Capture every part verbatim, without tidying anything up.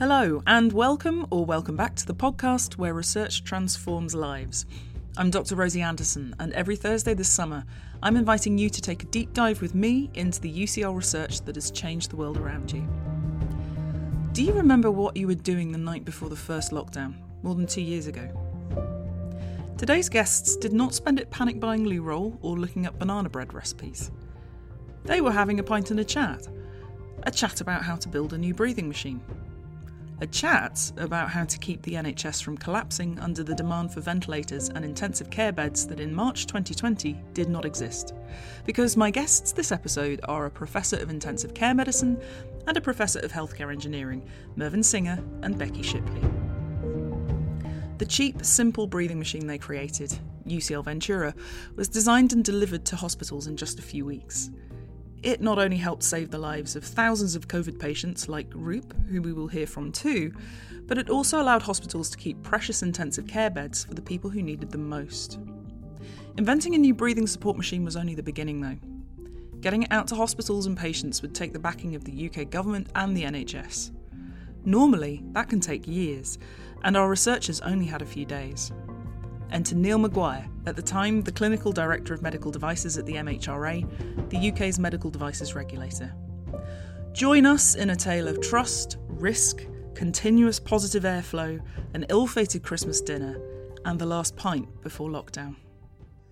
Hello and welcome or welcome back to the podcast where research transforms lives. I'm Dr Rosie Anderson, and every Thursday this summer I'm inviting you to take a deep dive with me into the U C L research that has changed the world around you. Do you remember what you were doing the night before the first lockdown, more than two years ago? Today's guests did not spend it panic buying loo roll or looking up banana bread recipes. They were having a pint and a chat. A chat about how to build a new breathing machine. A chat about how to keep the N H S from collapsing under the demand for ventilators and intensive care beds that in March twenty twenty did not exist. Because my guests this episode are a Professor of Intensive Care Medicine and a Professor of Healthcare Engineering, Mervyn Singer and Becky Shipley. The cheap, simple breathing machine they created, U C L Ventura, was designed and delivered to hospitals in just a few weeks. It not only helped save the lives of thousands of COVID patients like Rup, who we will hear from too, but it also allowed hospitals to keep precious intensive care beds for the people who needed them most. Inventing a new breathing support machine was only the beginning though. Getting it out to hospitals and patients would take the backing of the U K government and the N H S. Normally, that can take years, and our researchers only had a few days. Enter Neil Maguire, at the time the Clinical Director of Medical Devices at the M H R A, the U K's medical devices regulator. Join us in a tale of trust, risk, continuous positive airflow, an ill-fated Christmas dinner, and the last pint before lockdown.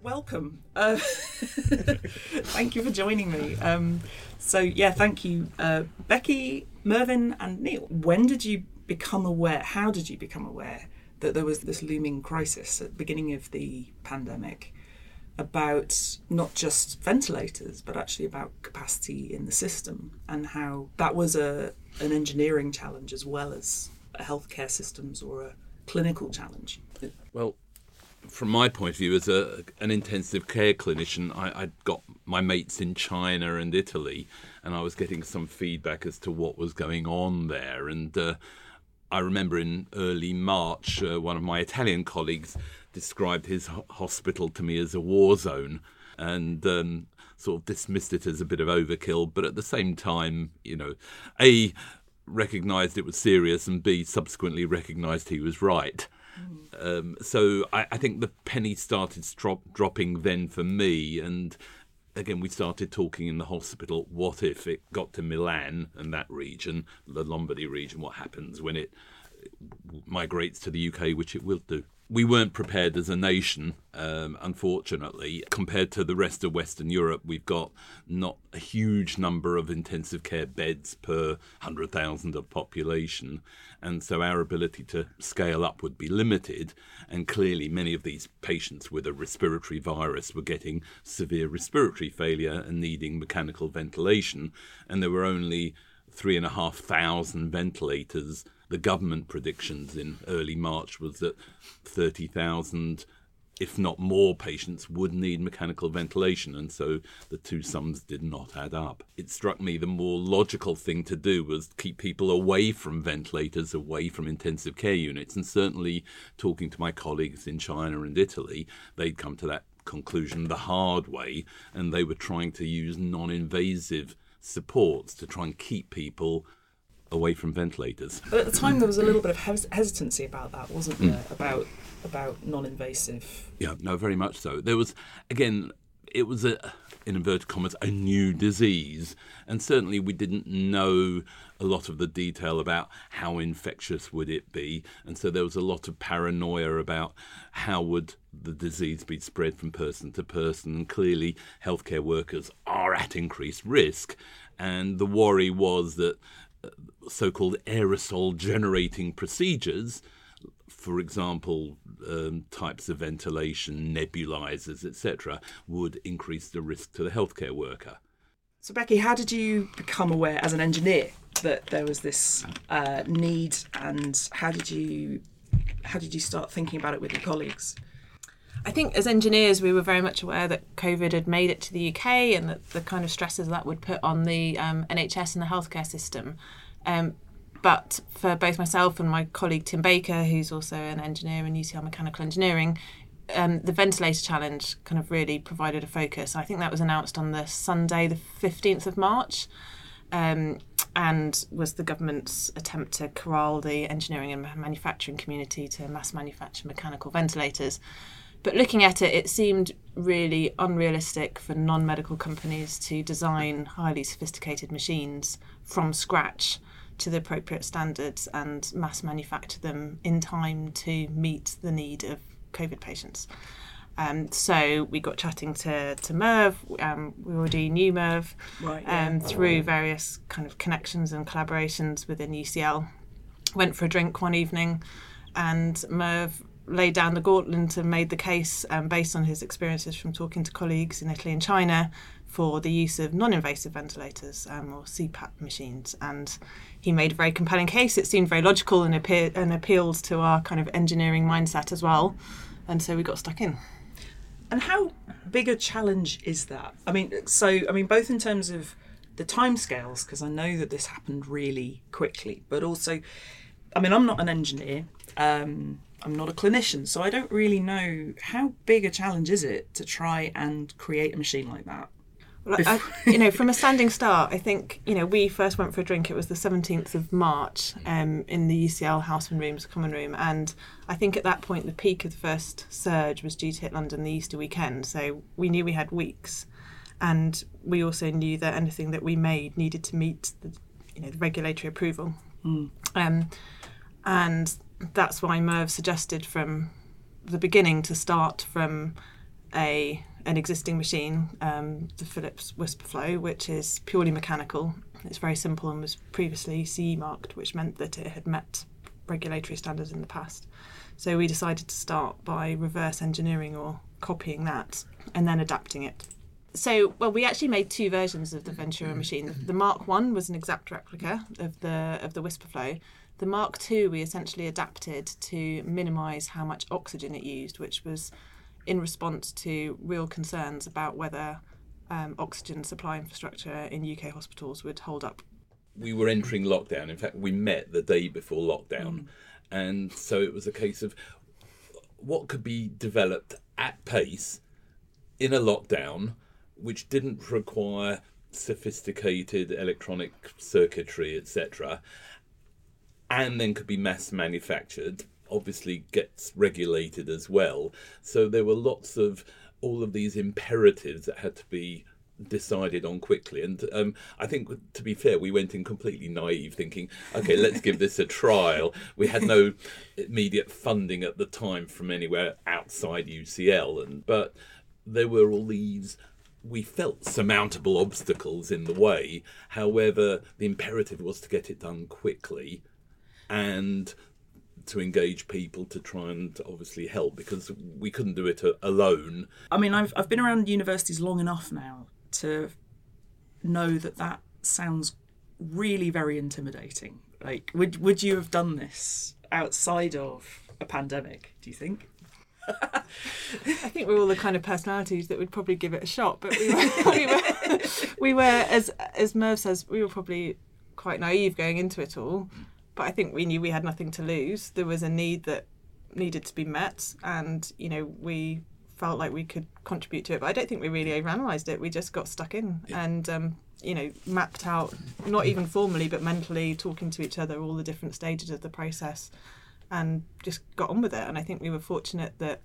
Welcome. Uh, thank you for joining me. Um, so yeah, thank you, uh, Becky, Mervyn and Neil. When did you become aware, how did you become aware that there was this looming crisis at the beginning of the pandemic about not just ventilators, but actually about capacity in the system and how that was a an engineering challenge as well as a healthcare systems or a clinical challenge? Well, from my point of view, as a, an intensive care clinician, I, I'd got my mates in China and Italy, and I was getting some feedback as to what was going on there. And uh, I remember in early March, uh, one of my Italian colleagues described his ho- hospital to me as a war zone and um, sort of dismissed it as a bit of overkill. But at the same time, you know, A, recognised it was serious, and B, subsequently recognised he was right. Mm. Um, so I, I think the penny started strop- dropping then for me. And again, we started talking in the hospital, what if it got to Milan and that region, the Lombardy region, what happens when it migrates to the U K, which it will do. We weren't prepared as a nation, um, unfortunately. Compared to the rest of Western Europe, we've got not a huge number of intensive care beds per one hundred thousand of population. And so our ability to scale up would be limited. And clearly many of these patients with a respiratory virus were getting severe respiratory failure and needing mechanical ventilation. And there were only three and a half thousand ventilators. The government predictions in early March was that thirty thousand, if not more, patients would need mechanical ventilation, and so the two sums did not add up. It struck me the more logical thing to do was keep people away from ventilators, away from intensive care units, and certainly talking to my colleagues in China and Italy, they'd come to that conclusion the hard way, and they were trying to use non-invasive supports to try and keep people away from ventilators. But at the time there was a little bit of hes- hesitancy about that, wasn't there? Mm. About about non-invasive. Yeah, no, very much so. There was, again, it was, a, in inverted commas, a new disease. And certainly we didn't know a lot of the detail about how infectious would it be. And so there was a lot of paranoia about how would the disease be spread from person to person. And clearly healthcare workers are at increased risk. And the worry was that so-called aerosol-generating procedures, for example, um, types of ventilation, nebulizers, et cetera, would increase the risk to the healthcare worker. So, Becky, how did you become aware as an engineer that there was this uh, need, and how did you how did you start thinking about it with your colleagues? I think as engineers, we were very much aware that COVID had made it to the U K and that the kind of stresses that would put on the um, N H S and the healthcare system. Um, but for both myself and my colleague Tim Baker, who's also an engineer in U C L Mechanical Engineering, um, the ventilator challenge kind of really provided a focus. I think that was announced on the Sunday, the fifteenth of March. Um, and was the government's attempt to corral the engineering and manufacturing community to mass manufacture mechanical ventilators. But looking at it, it seemed really unrealistic for non-medical companies to design highly sophisticated machines from scratch to the appropriate standards and mass manufacture them in time to meet the need of COVID patients. Um, so we got chatting to, to Merv, um, we already knew Merv, right, yeah. um, through various kind of connections and collaborations within U C L. Went for a drink one evening and Merv laid down the gauntlet and made the case um, based on his experiences from talking to colleagues in Italy and China for the use of non-invasive ventilators um, or C PAP machines. And he made a very compelling case. It seemed very logical and, appear- and appeals to our kind of engineering mindset as well. And so we got stuck in. And how big a challenge is that? I mean, so, I mean, both in terms of the timescales, because I know that this happened really quickly, but also, I mean, I'm not an engineer. Um, I'm not a clinician, so I don't really know how big a challenge is it to try and create a machine like that. Well, I, you know, from a standing start, I think, you know, we first went for a drink. It was the seventeenth of March um, in the U C L Houseman Rooms, Common Room. And I think at that point, the peak of the first surge was due to hit London the Easter weekend. So we knew we had weeks. And we also knew that anything that we made needed to meet the, you know, the regulatory approval. Mm. Um, and that's why Merv suggested from the beginning to start from a... an existing machine, um, the Philips WhisperFlow, which is purely mechanical. It's very simple and was previously C E marked, which meant that it had met regulatory standards in the past. So we decided to start by reverse engineering or copying that and then adapting it. So, well, we actually made two versions of the Ventura machine. The, the Mark One was an exact replica of the of the WhisperFlow. The Mark Two we essentially adapted to minimise how much oxygen it used, which was in response to real concerns about whether um, oxygen supply infrastructure in U K hospitals would hold up. We were entering lockdown. In fact, we met the day before lockdown. Mm. And so it was a case of what could be developed at pace in a lockdown, which didn't require sophisticated electronic circuitry, et cetera, and then could be mass manufactured. Obviously gets regulated as well. So there were lots of all of these imperatives that had to be decided on quickly. And um, I think, to be fair, we went in completely naive thinking, OK, let's give this a trial. We had no immediate funding at the time from anywhere outside U C L. And but there were all these, we felt, surmountable obstacles in the way. However, the imperative was to get it done quickly and to engage people to try and obviously help, because we couldn't do it alone. I mean, I've I've been around universities long enough now to know that that sounds really very intimidating. Like, would would you have done this outside of a pandemic, do you think? I think we're all the kind of personalities that would probably give it a shot, but we were, we, were we were, as as Merv says, we were probably quite naive going into it all. But I think we knew we had nothing to lose. There was a need that needed to be met, and, you know, we felt like we could contribute to it. But I don't think we really overanalyzed it. We just got stuck in yeah. and, um, you know, mapped out, not even formally, but mentally talking to each other, all the different stages of the process, and just got on with it. And I think we were fortunate that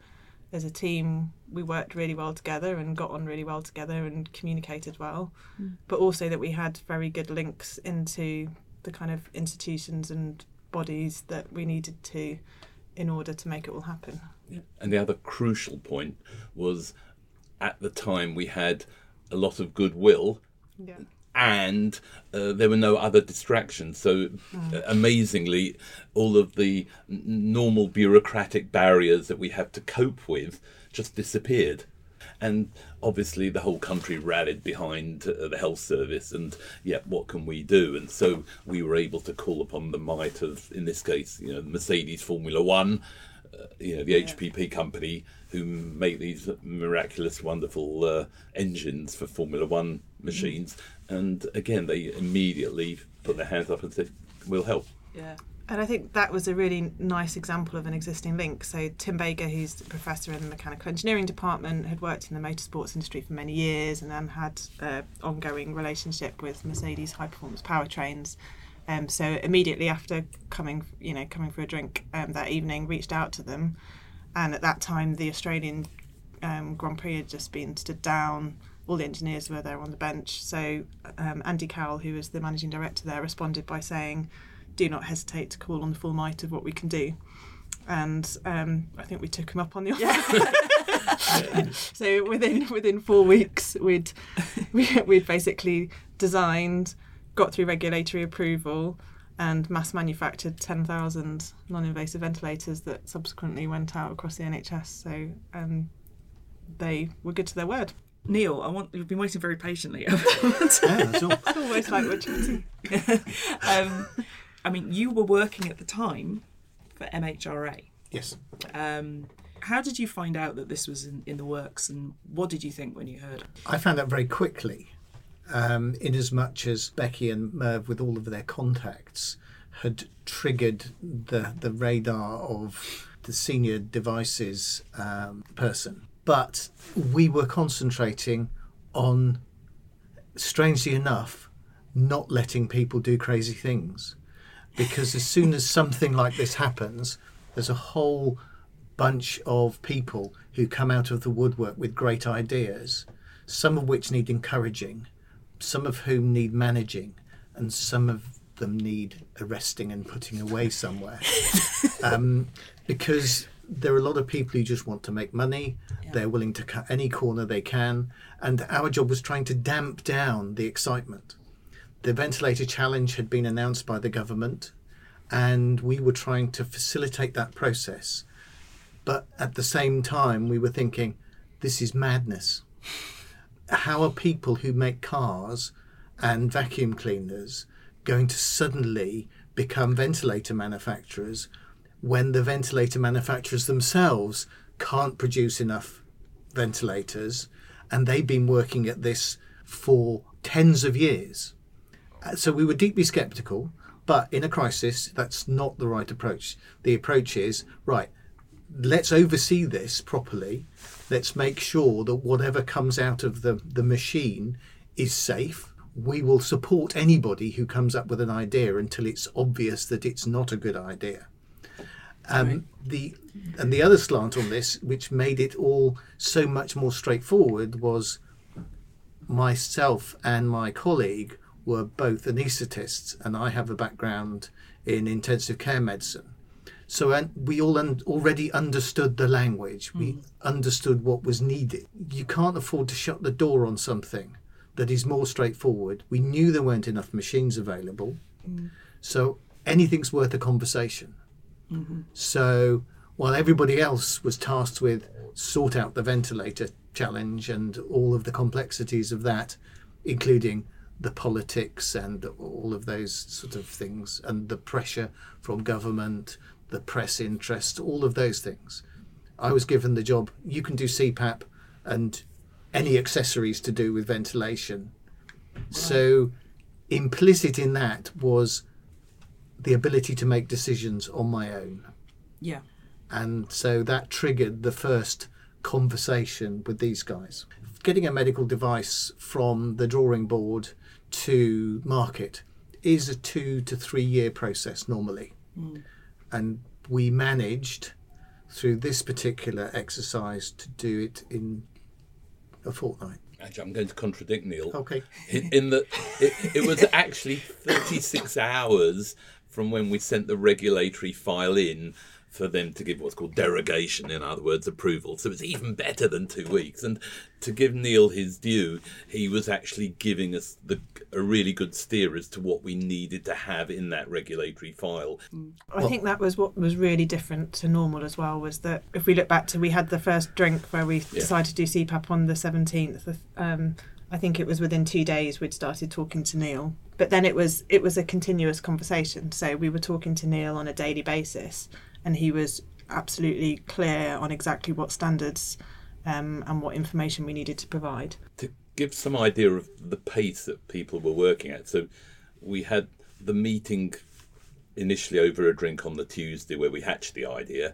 as a team, we worked really well together and got on really well together and communicated well, mm. but also that we had very good links into the kind of institutions and bodies that we needed to in order to make it all happen. Yeah. And the other crucial point was, at the time, we had a lot of goodwill yeah. and uh, there were no other distractions. So mm. uh, amazingly, all of the normal bureaucratic barriers that we have to cope with just disappeared. And obviously the whole country rallied behind uh, the health service and, yeah, what can we do? And so we were able to call upon the might of, in this case, you know, Mercedes Formula One, uh, you know, the yeah. H P P company who make these miraculous, wonderful uh, engines for Formula One machines. Mm-hmm. And again, they immediately put their hands up and said, we'll help. Yeah. And I think that was a really nice example of an existing link. So Tim Baker, who's the professor in the mechanical engineering department, had worked in the motorsports industry for many years and then had an ongoing relationship with Mercedes high-performance powertrains. Um, so immediately after coming, you know, coming for a drink um, that evening, reached out to them. And at that time, the Australian um, Grand Prix had just been stood down. All the engineers were there on the bench. So um, Andy Carroll, who was the managing director there, responded by saying, do not hesitate to call on the full might of what we can do. And um, I think we took him up on the offer. Yeah. So within within four weeks, we'd we, we'd basically designed, got through regulatory approval, and mass manufactured ten thousand non-invasive ventilators that subsequently went out across the N H S. So um, they were good to their word. Neil, I want you've been waiting very patiently. Yeah, that's all. It's always like we're chatting. um, I mean, you were working at the time for M H R A. Yes. Um, how did you find out that this was in, in the works, and what did you think when you heard? I found out very quickly, um, in as much as Becky and Merv, with all of their contacts, had triggered the, the radar of the senior devices um, person. But we were concentrating on, strangely enough, not letting people do crazy things. Because as soon as something like this happens, there's a whole bunch of people who come out of the woodwork with great ideas, some of which need encouraging, some of whom need managing, and some of them need arresting and putting away somewhere. Um, because there are a lot of people who just want to make money. Yeah. They're willing to cut any corner they can. And our job was trying to damp down the excitement. The ventilator challenge had been announced by the government, and we were trying to facilitate that process. But at the same time, we were thinking, this is madness. How are people who make cars and vacuum cleaners going to suddenly become ventilator manufacturers when the ventilator manufacturers themselves can't produce enough ventilators? And they've been working at this for tens of years. So we were deeply sceptical, but in a crisis, that's not the right approach. The approach is, right, let's oversee this properly. Let's make sure that whatever comes out of the, the machine is safe. We will support anybody who comes up with an idea until it's obvious that it's not a good idea. Um, right. the And the other slant on this, which made it all so much more straightforward, was myself and my colleague were both anaesthetists, and I have a background in intensive care medicine. So and we all un- already understood the language. Mm. We understood what was needed. You can't afford to shut the door on something that is more straightforward. We knew there weren't enough machines available. Mm. So anything's worth a conversation. Mm-hmm. So while everybody else was tasked with sort out the ventilator challenge and all of the complexities of that, including the politics and all of those sort of things, and the pressure from government, the press interest, all of those things. I was given the job, you can do C PAP and any accessories to do with ventilation. Wow. So implicit in that was the ability to make decisions on my own. Yeah. And so that triggered the first conversation with these guys. Getting a medical device from the drawing board to market is a two to three year process normally. Mm. And we managed through this particular exercise to do it in a fortnight. Actually, I'm going to contradict Neil. Okay. In, in that it, it was actually thirty-six hours from when we sent the regulatory file in for them to give what's called derogation, in other words, approval. So it's even better than two weeks. And to give Neil his due, he was actually giving us the, a really good steer as to what we needed to have in that regulatory file. I well, think that was what was really different to normal as well, was that if we look back to, we had the first drink where we yeah. decided to do C PAP on the seventeenth. Um, I think it was within two days we'd started talking to Neil. But then it was it was a continuous conversation. So we were talking to Neil on a daily basis, and he was absolutely clear on exactly what standards um, and what information we needed to provide. To give some idea of the pace that people were working at, so we had the meeting initially over a drink on the Tuesday where we hatched the idea,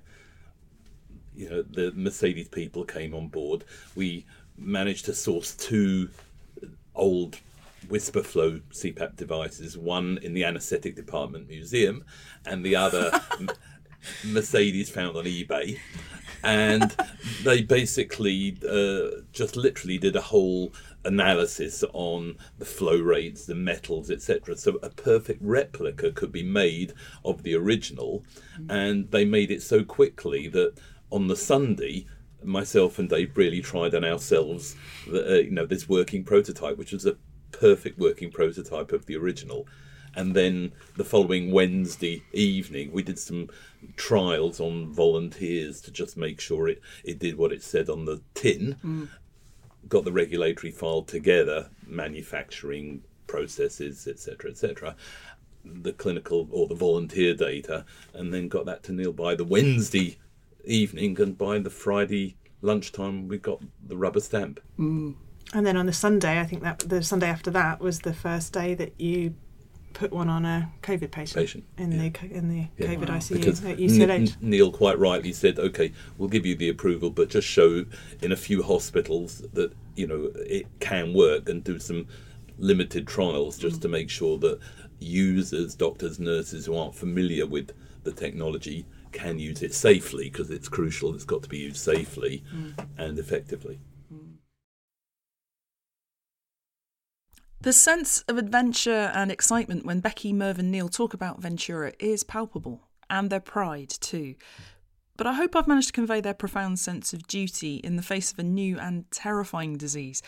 you know, the Mercedes people came on board. We managed to source two old WhisperFlow C PAP devices, one in the anaesthetic department museum and the other Mercedes found on eBay. And they basically uh, just literally did a whole analysis on the flow rates, the metals, et cetera. So a perfect replica could be made of the original. Mm-hmm. And they made it so quickly that on the Sunday, myself and Dave really tried on ourselves, the, uh, you know, this working prototype, which was a perfect working prototype of the original. And then the following Wednesday evening, we did some trials on volunteers to just make sure it, it did what it said on the tin, mm. got the regulatory file together, manufacturing processes, et cetera, et cetera, the clinical or the volunteer data, and then got that to Neil by the Wednesday evening. And by the Friday lunchtime, we got the rubber stamp. Mm. And then on the Sunday, I think that the Sunday after that was the first day that you put one on a COVID patient, patient in, yeah. the, in the yeah. COVID wow. I C U because at U C L H. N- Neil quite rightly said, OK, we'll give you the approval, but just show in a few hospitals that, you know, it can work and do some limited trials just mm. to make sure that users, doctors, nurses who aren't familiar with the technology can use it safely, because it's crucial. It's got to be used safely mm. and effectively. The sense of adventure and excitement when Becky, Merv and Neil talk about Ventura is palpable, and their pride too. But I hope I've managed to convey their profound sense of duty in the face of a new and terrifying disease,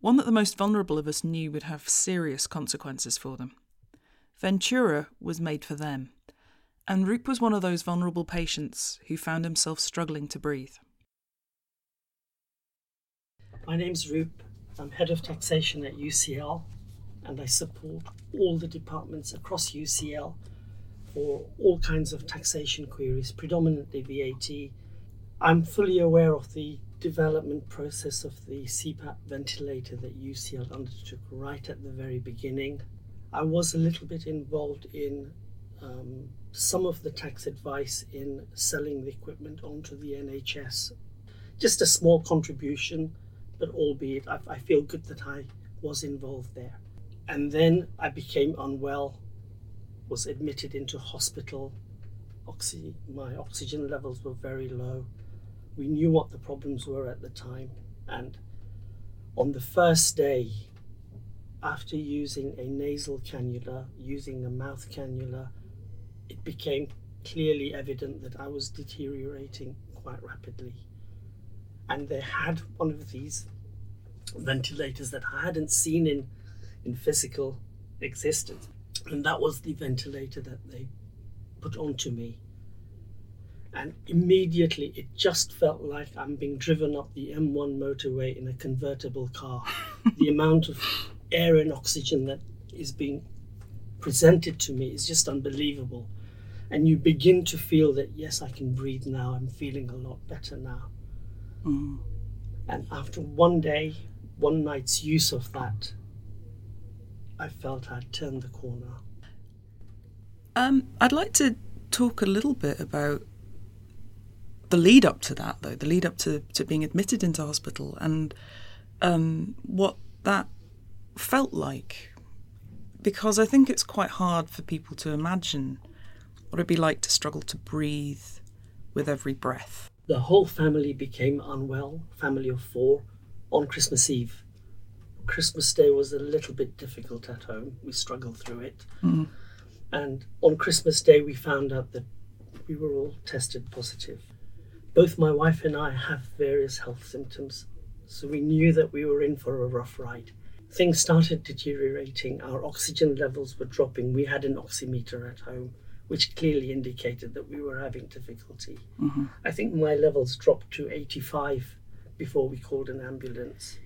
one that the most vulnerable of us knew would have serious consequences for them. Ventura was made for them, and Rup was one of those vulnerable patients who found himself struggling to breathe. My name's Rup. I'm head of taxation at U C L. And I support all the departments across U C L for all kinds of taxation queries, predominantly V A T. I'm fully aware of the development process of the C PAP ventilator that U C L undertook right at the very beginning. I was a little bit involved in um, some of the tax advice in selling the equipment onto the N H S. Just a small contribution, but albeit I, I feel good that I was involved there. And then I became unwell, was admitted into hospital. Oxy, my oxygen levels were very low. We knew what the problems were at the time. And on the first day, after using a nasal cannula, using a mouth cannula, it became clearly evident that I was deteriorating quite rapidly. And they had one of these ventilators that I hadn't seen in in physical existence, and that was the ventilator that they put onto me. And immediately it just felt like I'm being driven up the M one motorway in a convertible car. The amount of air and oxygen that is being presented to me is just unbelievable, and you begin to feel that, yes, I can breathe now, I'm feeling a lot better now. Mm. And after one day, one night's use of that, I felt I'd turned the corner. Um, I'd like to talk a little bit about the lead up to that, though, the lead up to, to being admitted into hospital and um, what that felt like. Because I think it's quite hard for people to imagine what it'd be like to struggle to breathe with every breath. The whole family became unwell, family of four, on Christmas Eve. Christmas Day was a little bit difficult at home. We struggled through it. Mm-hmm. And on Christmas Day, we found out that we were all tested positive. Both my wife and I have various health symptoms, so we knew that we were in for a rough ride. Things started deteriorating. Our oxygen levels were dropping. We had an oximeter at home, which clearly indicated that we were having difficulty. Mm-hmm. I think my levels dropped to eighty-five before we called an ambulance.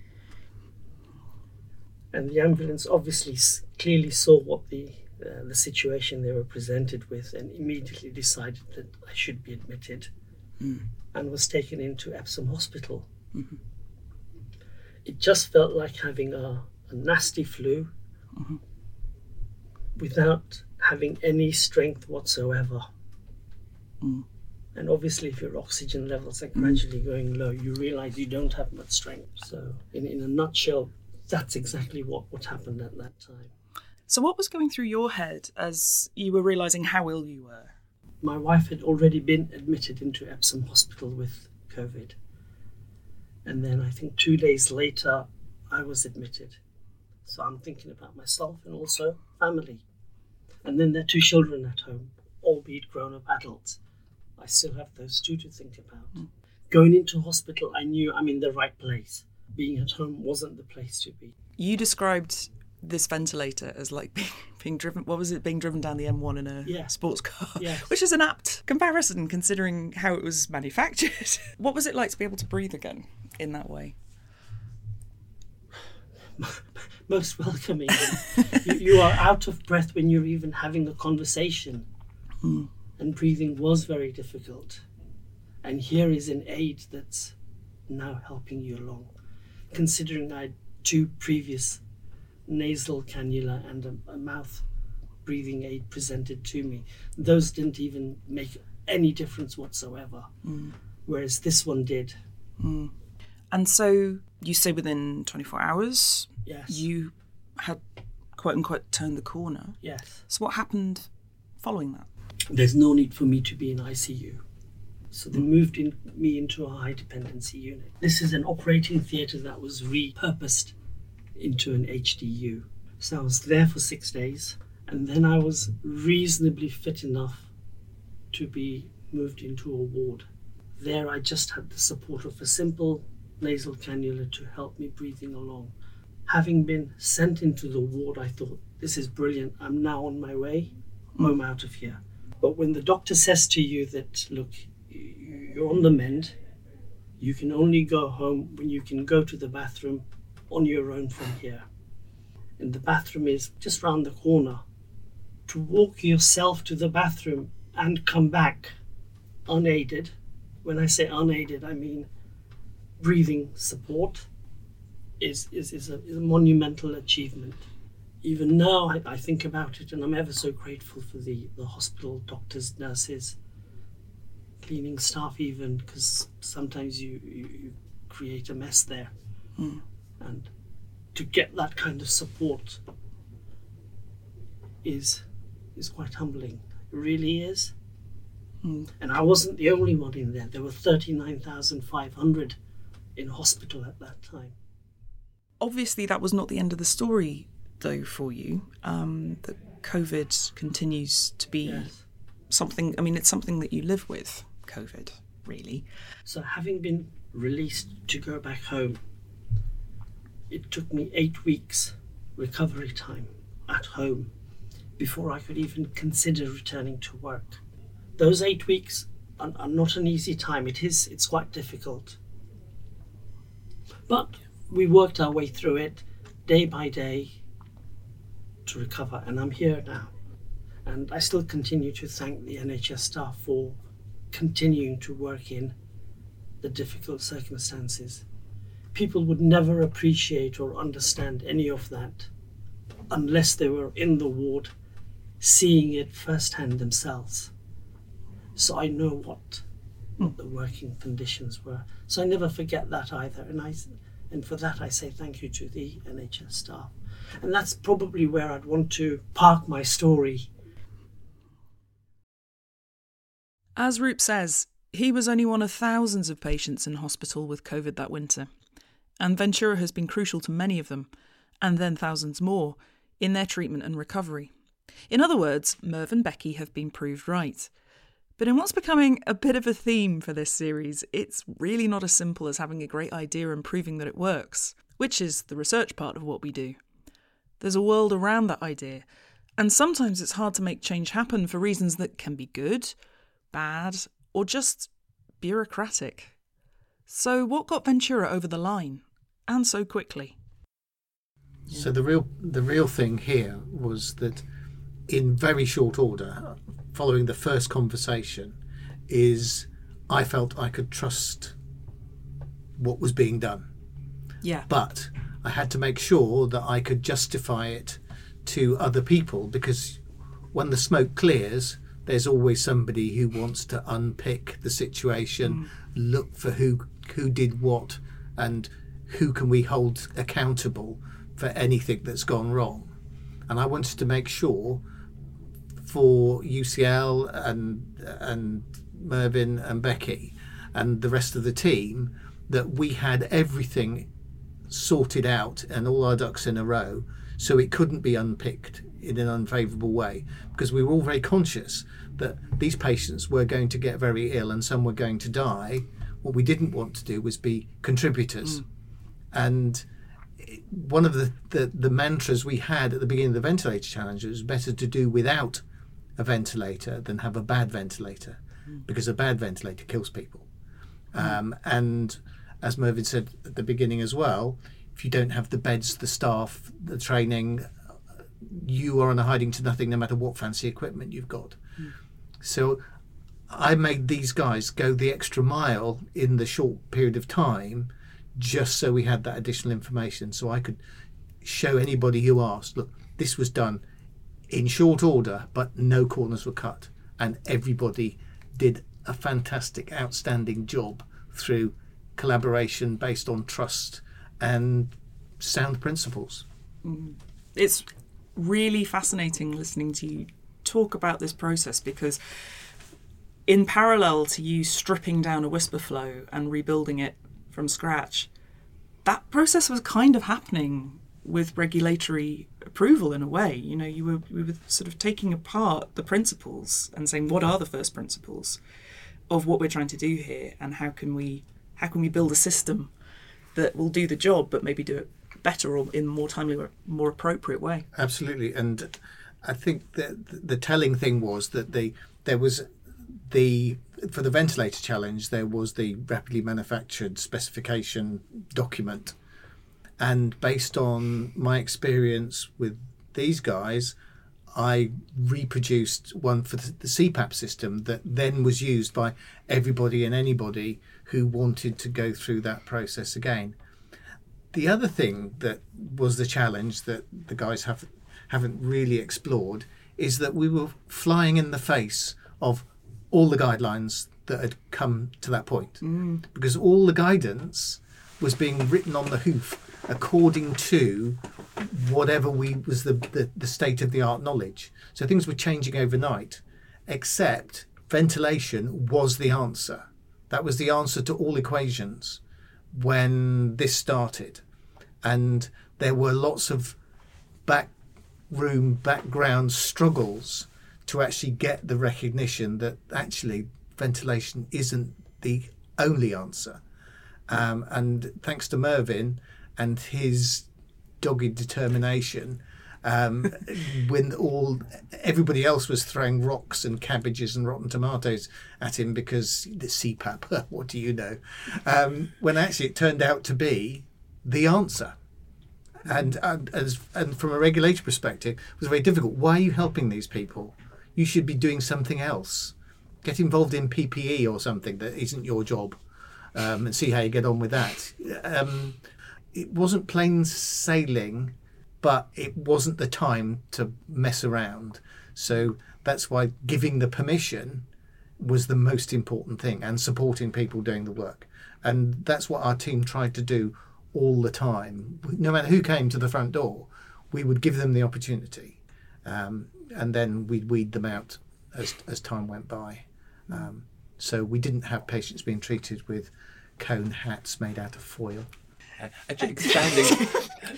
And the ambulance obviously clearly saw what the uh, the situation they were presented with and immediately decided that I should be admitted mm. and was taken into Epsom Hospital. Mm-hmm. It just felt like having a, a nasty flu mm-hmm. without having any strength whatsoever. Mm. And obviously, if your oxygen levels are gradually mm. going low, you realize you don't have much strength. So in, in a nutshell, that's exactly what, what happened at that time. So what was going through your head as you were realizing how ill you were? My wife had already been admitted into Epsom Hospital with COVID. And then I think two days later, I was admitted. So I'm thinking about myself and also family. And then there are two children at home, albeit grown-up adults. I still have those two to think about. Mm. Going into hospital, I knew I'm in the right place. Being at home wasn't the place to be. You described this ventilator as like being, being driven, what was it, being driven down the M one in a yeah. sports car, yes. which is an apt comparison considering how it was manufactured. What was it like to be able to breathe again in that way? Most welcoming. you, you are out of breath when you're even having a conversation. Mm. And breathing was very difficult. And here is an aid that's now helping you along. Considering I had two previous nasal cannula and a, a mouth breathing aid presented to me. Those didn't even make any difference whatsoever, mm. whereas this one did. Mm. And so you say within twenty-four hours, yes. you had, quote unquote, turned the corner. Yes. So what happened following that? There's no need for me to be in I C U. So they moved in, me into a high dependency unit. This is an operating theatre that was repurposed into an H D U. So I was there for six days and then I was reasonably fit enough to be moved into a ward. There I just had the support of a simple nasal cannula to help me breathing along. Having been sent into the ward, I thought, this is brilliant. I'm now on my way home mm. out of here. But when the doctor says to you that, look, you're on the mend, you can only go home when you can go to the bathroom on your own from here. And the bathroom is just round the corner. To walk yourself to the bathroom and come back unaided. When I say unaided, I mean breathing support is is, is, a, is a monumental achievement. Even now I, I think about it and I'm ever so grateful for the, the hospital, doctors, nurses, cleaning staff even, because sometimes you, you, you create a mess there. Mm. And to get that kind of support is is quite humbling. It really is. Mm. And I wasn't the only one in there. There were thirty-nine thousand five hundred in hospital at that time. Obviously, that was not the end of the story, though, for you. Um, that COVID continues to be yes. something, I mean, it's something that you live with, COVID, really. So having been released to go back home, it took me eight weeks recovery time at home before I could even consider returning to work. Those eight weeks are, are not an easy time. It is, it's quite difficult. But we worked our way through it day by day to recover, and I'm here now. And I still continue to thank the N H S staff for continuing to work in the difficult circumstances. People would never appreciate or understand any of that unless they were in the ward, seeing it firsthand themselves. So I know what, what the working conditions were. So I never forget that either. And I, and for that I say thank you to the N H S staff. And that's probably where I'd want to park my story. As Rup says, he was only one of thousands of patients in hospital with COVID that winter. And Ventura has been crucial to many of them, and then thousands more, in their treatment and recovery. In other words, Merv and Becky have been proved right. But in what's becoming a bit of a theme for this series, it's really not as simple as having a great idea and proving that it works, which is the research part of what we do. There's a world around that idea, and sometimes it's hard to make change happen for reasons that can be good, bad, or just bureaucratic. So what got Ventura over the line? And so quickly. So the real the real thing here was that in very short order, following the first conversation, is I felt I could trust what was being done. Yeah. But I had to make sure that I could justify it to other people, because when the smoke clears, there's always somebody who wants to unpick the situation, mm. look for who who did what, and who can we hold accountable for anything that's gone wrong. And I wanted to make sure for U C L and and Mervyn and Becky and the rest of the team that we had everything sorted out and all our ducks in a row, so it couldn't be unpicked in an unfavourable way, because we were all very conscious that these patients were going to get very ill and some were going to die. What we didn't want to do was be contributors. Mm. And one of the, the, the mantras we had at the beginning of the ventilator challenge was better to do without a ventilator than have a bad ventilator, mm. because a bad ventilator kills people. Mm. Um, and as Mervyn said at the beginning as well, if you don't have the beds, the staff, the training, you are on a hiding to nothing no matter what fancy equipment you've got. Mm. So I made these guys go the extra mile in the short period of time just so we had that additional information, so I could show anybody who asked, look, this was done in short order, but no corners were cut, and everybody did a fantastic, outstanding job through collaboration based on trust and sound principles. It's really fascinating listening to you talk about this process, because in parallel to you stripping down a WhisperFlow and rebuilding it from scratch, that process was kind of happening with regulatory approval in a way. You know, you were we were sort of taking apart the principles and saying, what are the first principles of what we're trying to do here, and how can we how can we build a system that will do the job but maybe do it better or in a more timely or more appropriate way. Absolutely. And I think that the telling thing was that they there was the for the ventilator challenge there was the rapidly manufactured specification document, and based on my experience with these guys, I reproduced one for the C PAP system that then was used by everybody and anybody who wanted to go through that process again. The other thing that was the challenge that the guys have, haven't really explored is that we were flying in the face of all the guidelines that had come to that point, mm. because all the guidance was being written on the hoof according to whatever we was the, the, the state-of-the-art knowledge. So things were changing overnight, except ventilation was the answer. That was the answer to all equations when this started. And there were lots of backroom, background struggles to actually get the recognition that actually ventilation isn't the only answer. Um, and thanks to Mervyn and his dogged determination, um, when all everybody else was throwing rocks and cabbages and rotten tomatoes at him because the C PAP, what do you know? Um, when actually it turned out to be the answer. And and, as, and from a regulatory perspective, it was very difficult. Why are you helping these people? You should be doing something else. Get involved in P P E or something that isn't your job, um, and see how you get on with that. Um, it wasn't plain sailing, but it wasn't the time to mess around. So that's why giving the permission was the most important thing, and supporting people doing the work. And that's what our team tried to do all the time. No matter who came to the front door, we would give them the opportunity, um, and then we'd weed them out as as time went by. Um, so we didn't have patients being treated with cone hats made out of foil. Uh, actually, expanding,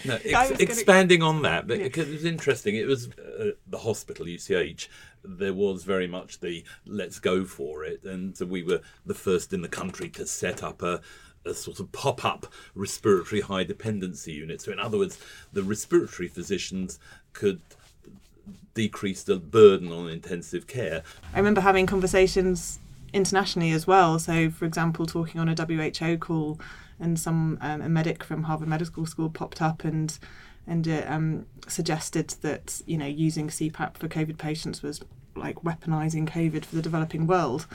no, ex- expanding gonna... on that, because yeah. It was interesting. It was uh, the hospital, U C H. There was very much the let's go for it, and so we were the first in the country to set up a. a sort of pop-up respiratory high dependency unit. So in other words, the respiratory physicians could decrease the burden on intensive care. I remember having conversations internationally as well. So for example, talking on a W H O call, and some um, a medic from Harvard Medical School popped up and and uh, um, suggested that, you know, using C PAP for COVID patients was like weaponising COVID for the developing world.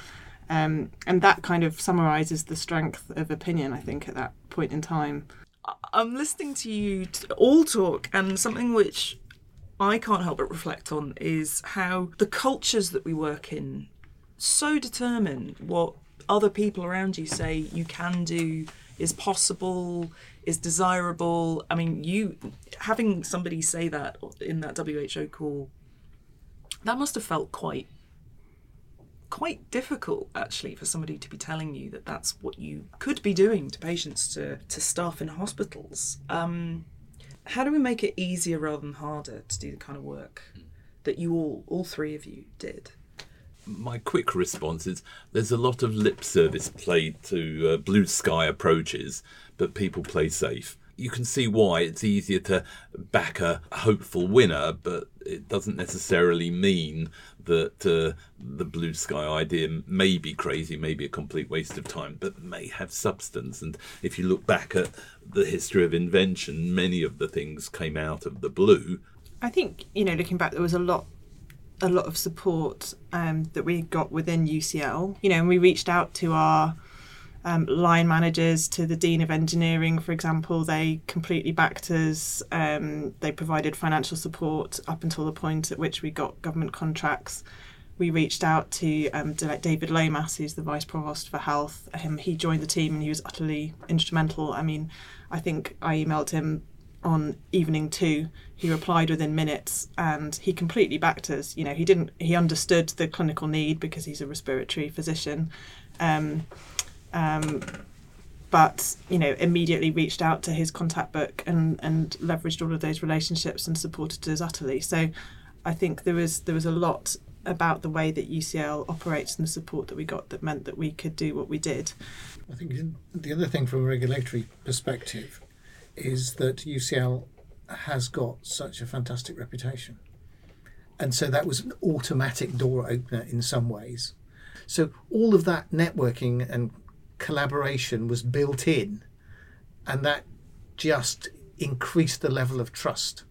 Um, and that kind of summarises the strength of opinion, I think, at that point in time. I'm listening to you all talk, and something which I can't help but reflect on is how the cultures that we work in so determine what other people around you say you can do, is possible, is desirable. I mean, you having somebody say that in that W H O call, that must have felt quite quite difficult, actually, for somebody to be telling you that that's what you could be doing to patients, to, to staff in hospitals. Um, how do we make it easier rather than harder to do the kind of work that you all, all three of you did? My quick response is there's a lot of lip service played to uh, blue sky approaches, but people play safe. You can see why it's easier to back a hopeful winner, but it doesn't necessarily mean that uh, the blue sky idea may be crazy, may be a complete waste of time, but may have substance. And if you look back at the history of invention, many of the things came out of the blue. I think, you know, looking back, there was a lot a lot of support um, that we got within U C L. You know, and we reached out to our Um, line managers, to the Dean of Engineering, for example. They completely backed us. Um, they provided financial support up until the point at which we got government contracts. We reached out to um, David Lomas, who's the Vice Provost for Health. Um, he joined the team and he was utterly instrumental. I mean, I think I emailed him on evening two. He replied within minutes and he completely backed us. You know, he didn't. He understood the clinical need because he's a respiratory physician. Um, Um, but, you know, immediately reached out to his contact book and, and leveraged all of those relationships and supported us utterly. So I think there was there was a lot about the way that U C L operates and the support that we got that meant that we could do what we did. I think the other thing from a regulatory perspective is that U C L has got such a fantastic reputation. And so that was an automatic door opener in some ways. So all of that networking and collaboration was built in, and that just increased the level of trust.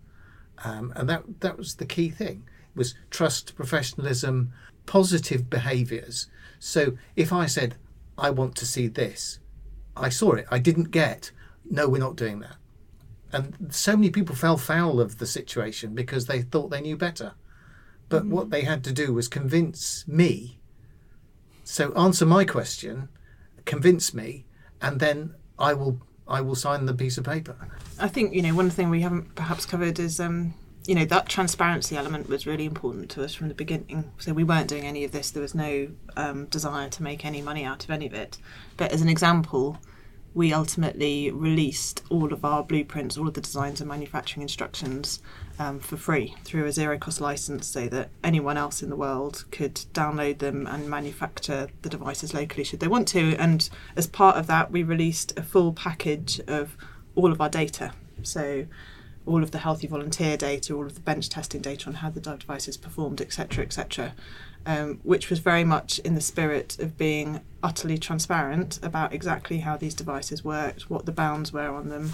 Um, and that, that was the key thing, was trust, professionalism, positive behaviours. So if I said, I want to see this, I saw it. I didn't get, no, we're not doing that. And so many people fell foul of the situation because they thought they knew better. But mm. what they had to do was convince me. So answer my question, convince me, and then I will I will sign the piece of paper. I think, you know, one thing we haven't perhaps covered is, um, you know, that transparency element was really important to us from the beginning. So we weren't doing any of this. There was no um, desire to make any money out of any of it. But as an example, we ultimately released all of our blueprints, all of the designs and manufacturing instructions um, for free through a zero-cost license so that anyone else in the world could download them and manufacture the devices locally should they want to. And as part of that, we released a full package of all of our data. So all of the healthy volunteer data, all of the bench testing data on how the devices performed, et cetera, et cetera. Um, which was very much in the spirit of being utterly transparent about exactly how these devices worked, what the bounds were on them,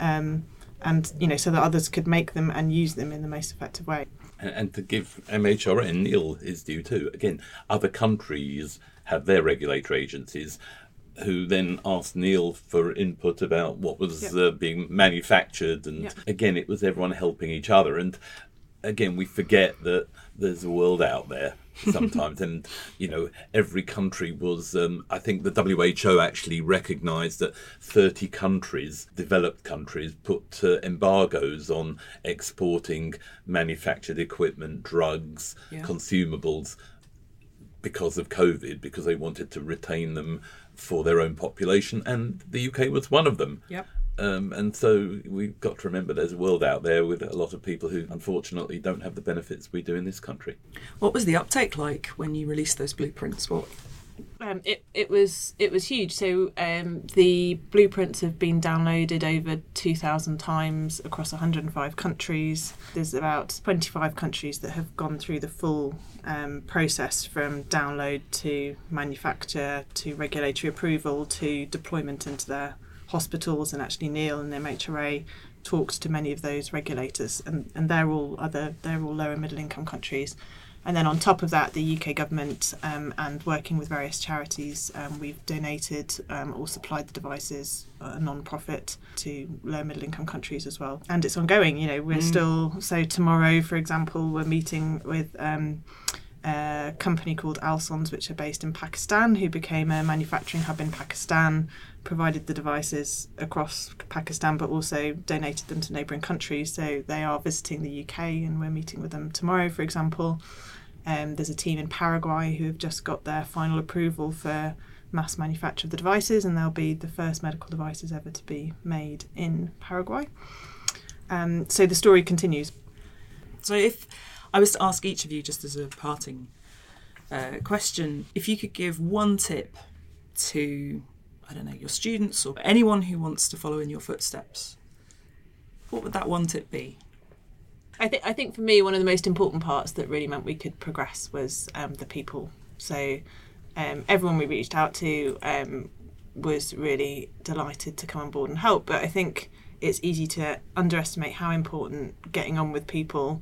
um, and, you know, so that others could make them and use them in the most effective way. And, and to give M H R A, and Neil is due too, again, other countries have their regulatory agencies who then asked Neil for input about what was yep. uh, being manufactured. And yep. again, it was everyone helping each other. And again, we forget that there's a world out there sometimes. And, you know, every country was, um, I think the W H O actually recognised that thirty countries, developed countries, put uh, embargoes on exporting manufactured equipment, drugs, yeah. consumables because of COVID, because they wanted to retain them for their own population. And the U K was one of them. Yep. Um, and so we've got to remember there's a world out there with a lot of people who unfortunately don't have the benefits we do in this country. What was the uptake like when you released those blueprints? What? Um, it it was it was huge. So um, the blueprints have been downloaded over two thousand times across one hundred five countries. There's about twenty-five countries that have gone through the full um, process from download to manufacture to regulatory approval to deployment into their hospitals, and actually Neil and the M H R A talked to many of those regulators, and, and they're all other they're all lower middle income countries. And then on top of that, the U K government um, and working with various charities, um, we've donated um, or supplied the devices, uh, a non-profit, to low middle income countries as well. And it's ongoing, you know, we're mm. still, so tomorrow, for example, we're meeting with um, a company called Alsons, which are based in Pakistan, who became a manufacturing hub in Pakistan, provided the devices across Pakistan, but also donated them to neighbouring countries. So they are visiting the U K and we're meeting with them tomorrow, for example. Um, there's a team in Paraguay who have just got their final approval for mass manufacture of the devices, and they'll be the first medical devices ever to be made in Paraguay. Um, so the story continues. So if I was to ask each of you, just as a parting uh, question, if you could give one tip to, I don't know, your students or anyone who wants to follow in your footsteps, what would that one tip be? I think I think for me, one of the most important parts that really meant we could progress was um, the people. So um, everyone we reached out to um, was really delighted to come on board and help. But I think it's easy to underestimate how important getting on with people,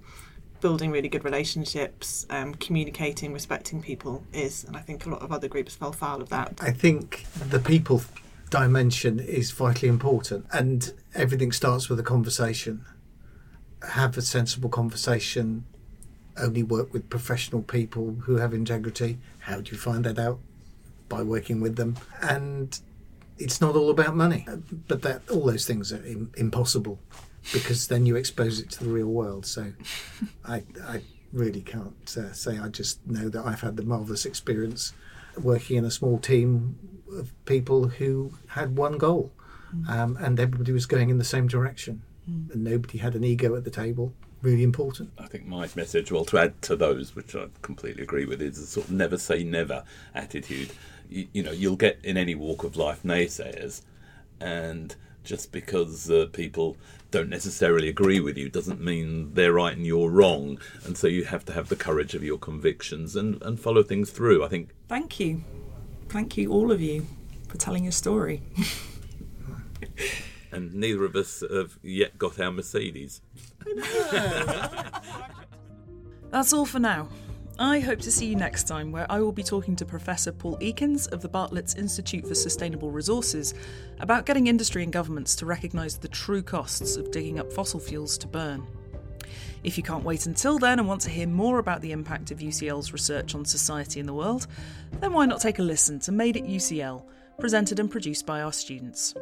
building really good relationships, um, communicating, respecting people is. And I think a lot of other groups fell foul of that. I think the people dimension is vitally important, and everything starts with a conversation. Have a sensible conversation, only work with professional people who have integrity. How do you find that out? By working with them. And it's not all about money, but that all those things are im- impossible because then you expose it to the real world. So I, I really can't uh, say. I just know that I've had the marvellous experience working in a small team of people who had one goal, um, and everybody was going in the same direction. And nobody had an ego at the table. Really important. I think my message, well, to add to those, which I completely agree with, is a sort of never say never attitude. You, you know, you'll get in any walk of life naysayers, and just because uh, people don't necessarily agree with you doesn't mean they're right and you're wrong. And so you have to have the courage of your convictions and, and follow things through, I think. Thank you. Thank you, all of you, for telling your story. And neither of us have yet got our Mercedes. That's all for now. I hope to see you next time, where I will be talking to Professor Paul Ekins of the Bartlett's Institute for Sustainable Resources about getting industry and governments to recognise the true costs of digging up fossil fuels to burn. If you can't wait until then and want to hear more about the impact of U C L's research on society and the world, then why not take a listen to Made at U C L, presented and produced by our students.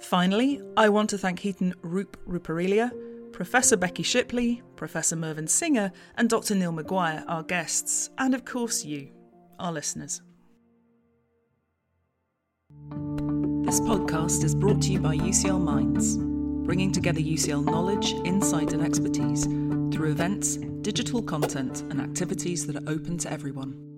Finally, I want to thank Hiten Rup Ruparelia, Professor Becky Shipley, Professor Mervyn Singer, and Doctor Neil Maguire, our guests, and of course you, our listeners. This podcast is brought to you by U C L Minds, bringing together U C L knowledge, insight and expertise through events, digital content and activities that are open to everyone.